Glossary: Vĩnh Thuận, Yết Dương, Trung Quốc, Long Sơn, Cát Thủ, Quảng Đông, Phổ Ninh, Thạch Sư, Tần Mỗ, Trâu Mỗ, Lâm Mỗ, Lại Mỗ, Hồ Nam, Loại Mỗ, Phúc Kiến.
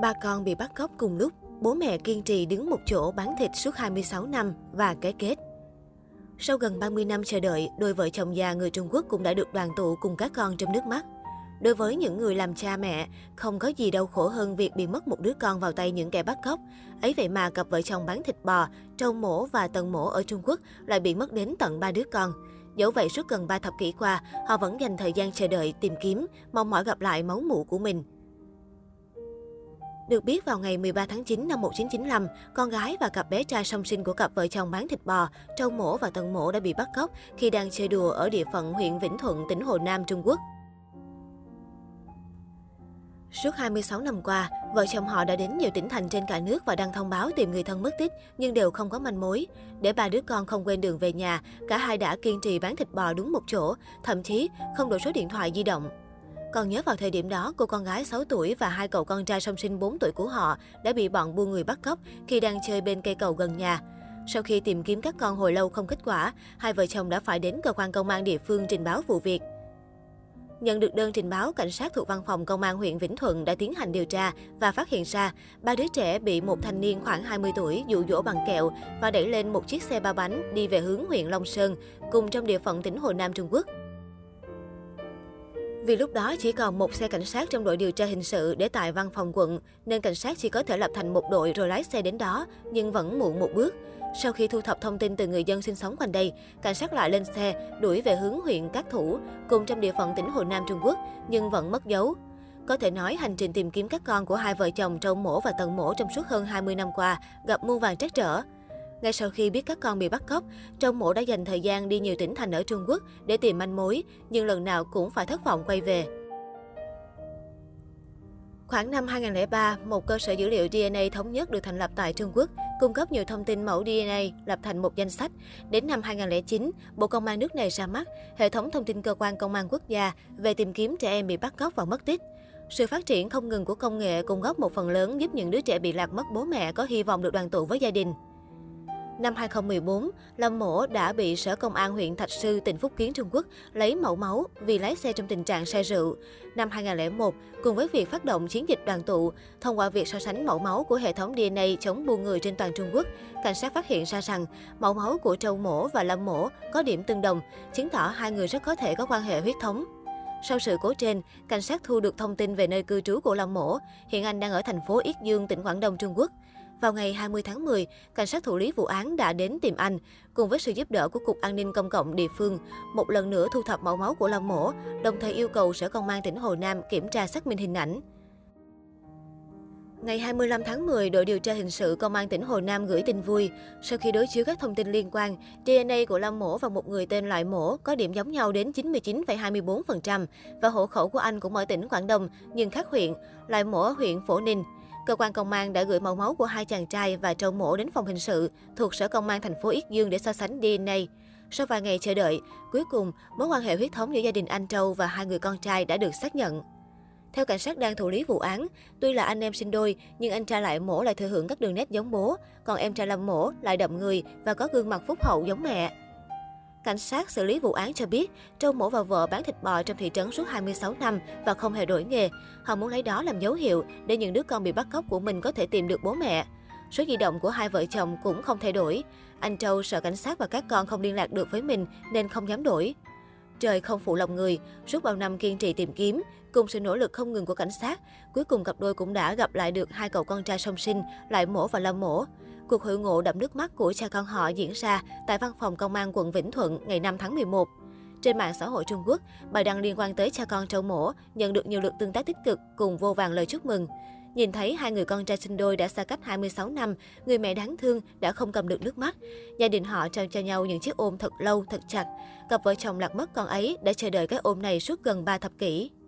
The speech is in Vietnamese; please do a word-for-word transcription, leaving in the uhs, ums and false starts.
Ba con bị bắt cóc cùng lúc, bố mẹ kiên trì đứng một chỗ bán thịt suốt hai mươi sáu năm và cái kết. Sau gần ba mươi năm chờ đợi, đôi vợ chồng già người Trung Quốc cũng đã được đoàn tụ cùng các con trong nước mắt. Đối với những người làm cha mẹ, không có gì đau khổ hơn việc bị mất một đứa con vào tay những kẻ bắt cóc. Ấy vậy mà cặp vợ chồng bán thịt bò, Trâu Mỗ và Tần Mỗ ở Trung Quốc lại bị mất đến tận ba đứa con. Dẫu vậy, suốt gần ba thập kỷ qua, họ vẫn dành thời gian chờ đợi, tìm kiếm, mong mỏi gặp lại máu mủ của mình. Được biết, vào ngày mười ba tháng chín năm một nghìn chín trăm chín mươi lăm, con gái và cặp bé trai song sinh của cặp vợ chồng bán thịt bò, Trâu Mỗ và Tần Mỗ đã bị bắt cóc khi đang chơi đùa ở địa phận huyện Vĩnh Thuận, tỉnh Hồ Nam, Trung Quốc. Suốt hai mươi sáu năm qua, vợ chồng họ đã đến nhiều tỉnh thành trên cả nước và đăng thông báo tìm người thân mất tích nhưng đều không có manh mối. Để ba đứa con không quên đường về nhà, cả hai đã kiên trì bán thịt bò đúng một chỗ, thậm chí không đổi số điện thoại di động. Còn nhớ vào thời điểm đó, cô con gái sáu tuổi và hai cậu con trai song sinh bốn tuổi của họ đã bị bọn buôn người bắt cóc khi đang chơi bên cây cầu gần nhà. Sau khi tìm kiếm các con hồi lâu không kết quả, hai vợ chồng đã phải đến cơ quan công an địa phương trình báo vụ việc. Nhận được đơn trình báo, cảnh sát thuộc văn phòng công an huyện Vĩnh Thuận đã tiến hành điều tra và phát hiện ra ba đứa trẻ bị một thanh niên khoảng hai mươi tuổi dụ dỗ bằng kẹo và đẩy lên một chiếc xe ba bánh đi về hướng huyện Long Sơn, cùng trong địa phận tỉnh Hồ Nam, Trung Quốc. Vì lúc đó chỉ còn một xe cảnh sát trong đội điều tra hình sự để tại văn phòng quận, nên cảnh sát chỉ có thể lập thành một đội rồi lái xe đến đó, nhưng vẫn muộn một bước. Sau khi thu thập thông tin từ người dân sinh sống quanh đây, cảnh sát lại lên xe, đuổi về hướng huyện Cát Thủ, cùng trong địa phận tỉnh Hồ Nam, Trung Quốc, nhưng vẫn mất dấu. Có thể nói, hành trình tìm kiếm các con của hai vợ chồng Trâu Mỗ và Tần Mỗ trong suốt hơn hai mươi năm qua gặp muôn vàn trắc trở. Ngay sau khi biết các con bị bắt cóc, Trâu Mỗ đã dành thời gian đi nhiều tỉnh thành ở Trung Quốc để tìm manh mối, nhưng lần nào cũng phải thất vọng quay về. Khoảng năm hai nghìn không trăm lẻ ba, một cơ sở dữ liệu đê en a thống nhất được thành lập tại Trung Quốc, cung cấp nhiều thông tin mẫu đê en a lập thành một danh sách. Đến năm hai nghìn không trăm lẻ chín, Bộ Công an nước này ra mắt hệ thống thông tin cơ quan công an quốc gia về tìm kiếm trẻ em bị bắt cóc và mất tích. Sự phát triển không ngừng của công nghệ cùng góp một phần lớn giúp những đứa trẻ bị lạc mất bố mẹ có hy vọng được đoàn tụ với gia đình. Năm hai nghìn không trăm mười bốn, Lâm Mỗ đã bị Sở Công an huyện Thạch Sư, tỉnh Phúc Kiến, Trung Quốc lấy mẫu máu vì lái xe trong tình trạng say rượu. Năm hai nghìn không trăm lẻ một, cùng với việc phát động chiến dịch đoàn tụ, thông qua việc so sánh mẫu máu của hệ thống đê en a chống buôn người trên toàn Trung Quốc, cảnh sát phát hiện ra rằng mẫu máu của Trâu Mỗ và Lâm Mỗ có điểm tương đồng, chứng tỏ hai người rất có thể có quan hệ huyết thống. Sau sự cố trên, cảnh sát thu được thông tin về nơi cư trú của Lâm Mỗ. Hiện anh đang ở thành phố Yết Dương, tỉnh Quảng Đông, Trung Quốc. Vào ngày hai mươi tháng mười, cảnh sát thụ lý vụ án đã đến tìm anh. Cùng với sự giúp đỡ của Cục An ninh Công cộng địa phương, một lần nữa thu thập mẫu máu của Lâm Mỗ, đồng thời yêu cầu Sở Công an tỉnh Hồ Nam kiểm tra xác minh hình ảnh. Ngày hai mươi lăm tháng mười, đội điều tra hình sự Công an tỉnh Hồ Nam gửi tin vui. Sau khi đối chiếu các thông tin liên quan, đê en a của Lâm Mỗ và một người tên Loại Mỗ có điểm giống nhau đến chín mươi chín phẩy hai mươi bốn phần trăm và hộ khẩu của anh cũng ở tỉnh Quảng Đông nhưng khác huyện, Loại Mỗ ở huyện Phổ Ninh. Cơ quan công an đã gửi mẫu máu của hai chàng trai và Trâu Mỗ đến phòng hình sự thuộc Sở Công an thành phố Yết Dương để so sánh đê en a. Sau vài ngày chờ đợi, cuối cùng mối quan hệ huyết thống giữa gia đình anh Trâu và hai người con trai đã được xác nhận. Theo cảnh sát đang thụ lý vụ án, tuy là anh em sinh đôi nhưng anh trai Lại Mỗ lại thừa hưởng các đường nét giống bố, còn em trai Lâm Mỗ lại đậm người và có gương mặt phúc hậu giống mẹ. Cảnh sát xử lý vụ án cho biết, Trâu Mỗ và vợ bán thịt bò trong thị trấn suốt hai mươi sáu năm và không hề đổi nghề. Họ muốn lấy đó làm dấu hiệu để những đứa con bị bắt cóc của mình có thể tìm được bố mẹ. Số di động của hai vợ chồng cũng không thay đổi. Anh Trâu sợ cảnh sát và các con không liên lạc được với mình nên không dám đổi. Trời không phụ lòng người, suốt bao năm kiên trì tìm kiếm, cùng sự nỗ lực không ngừng của cảnh sát, cuối cùng cặp đôi cũng đã gặp lại được hai cậu con trai song sinh, Lại Mỗ và Lâm Mỗ. Cuộc hội ngộ đậm nước mắt của cha con họ diễn ra tại văn phòng công an quận Vĩnh Thuận ngày năm tháng mười một. Trên mạng xã hội Trung Quốc, bài đăng liên quan tới cha con Trâu Mỗ nhận được nhiều lượt tương tác tích cực cùng vô vàn lời chúc mừng. Nhìn thấy hai người con trai sinh đôi đã xa cách hai mươi sáu năm, người mẹ đáng thương đã không cầm được nước mắt. Gia đình họ trao cho nhau những chiếc ôm thật lâu, thật chặt. Cặp vợ chồng lạc mất con ấy đã chờ đợi cái ôm này suốt gần ba thập kỷ.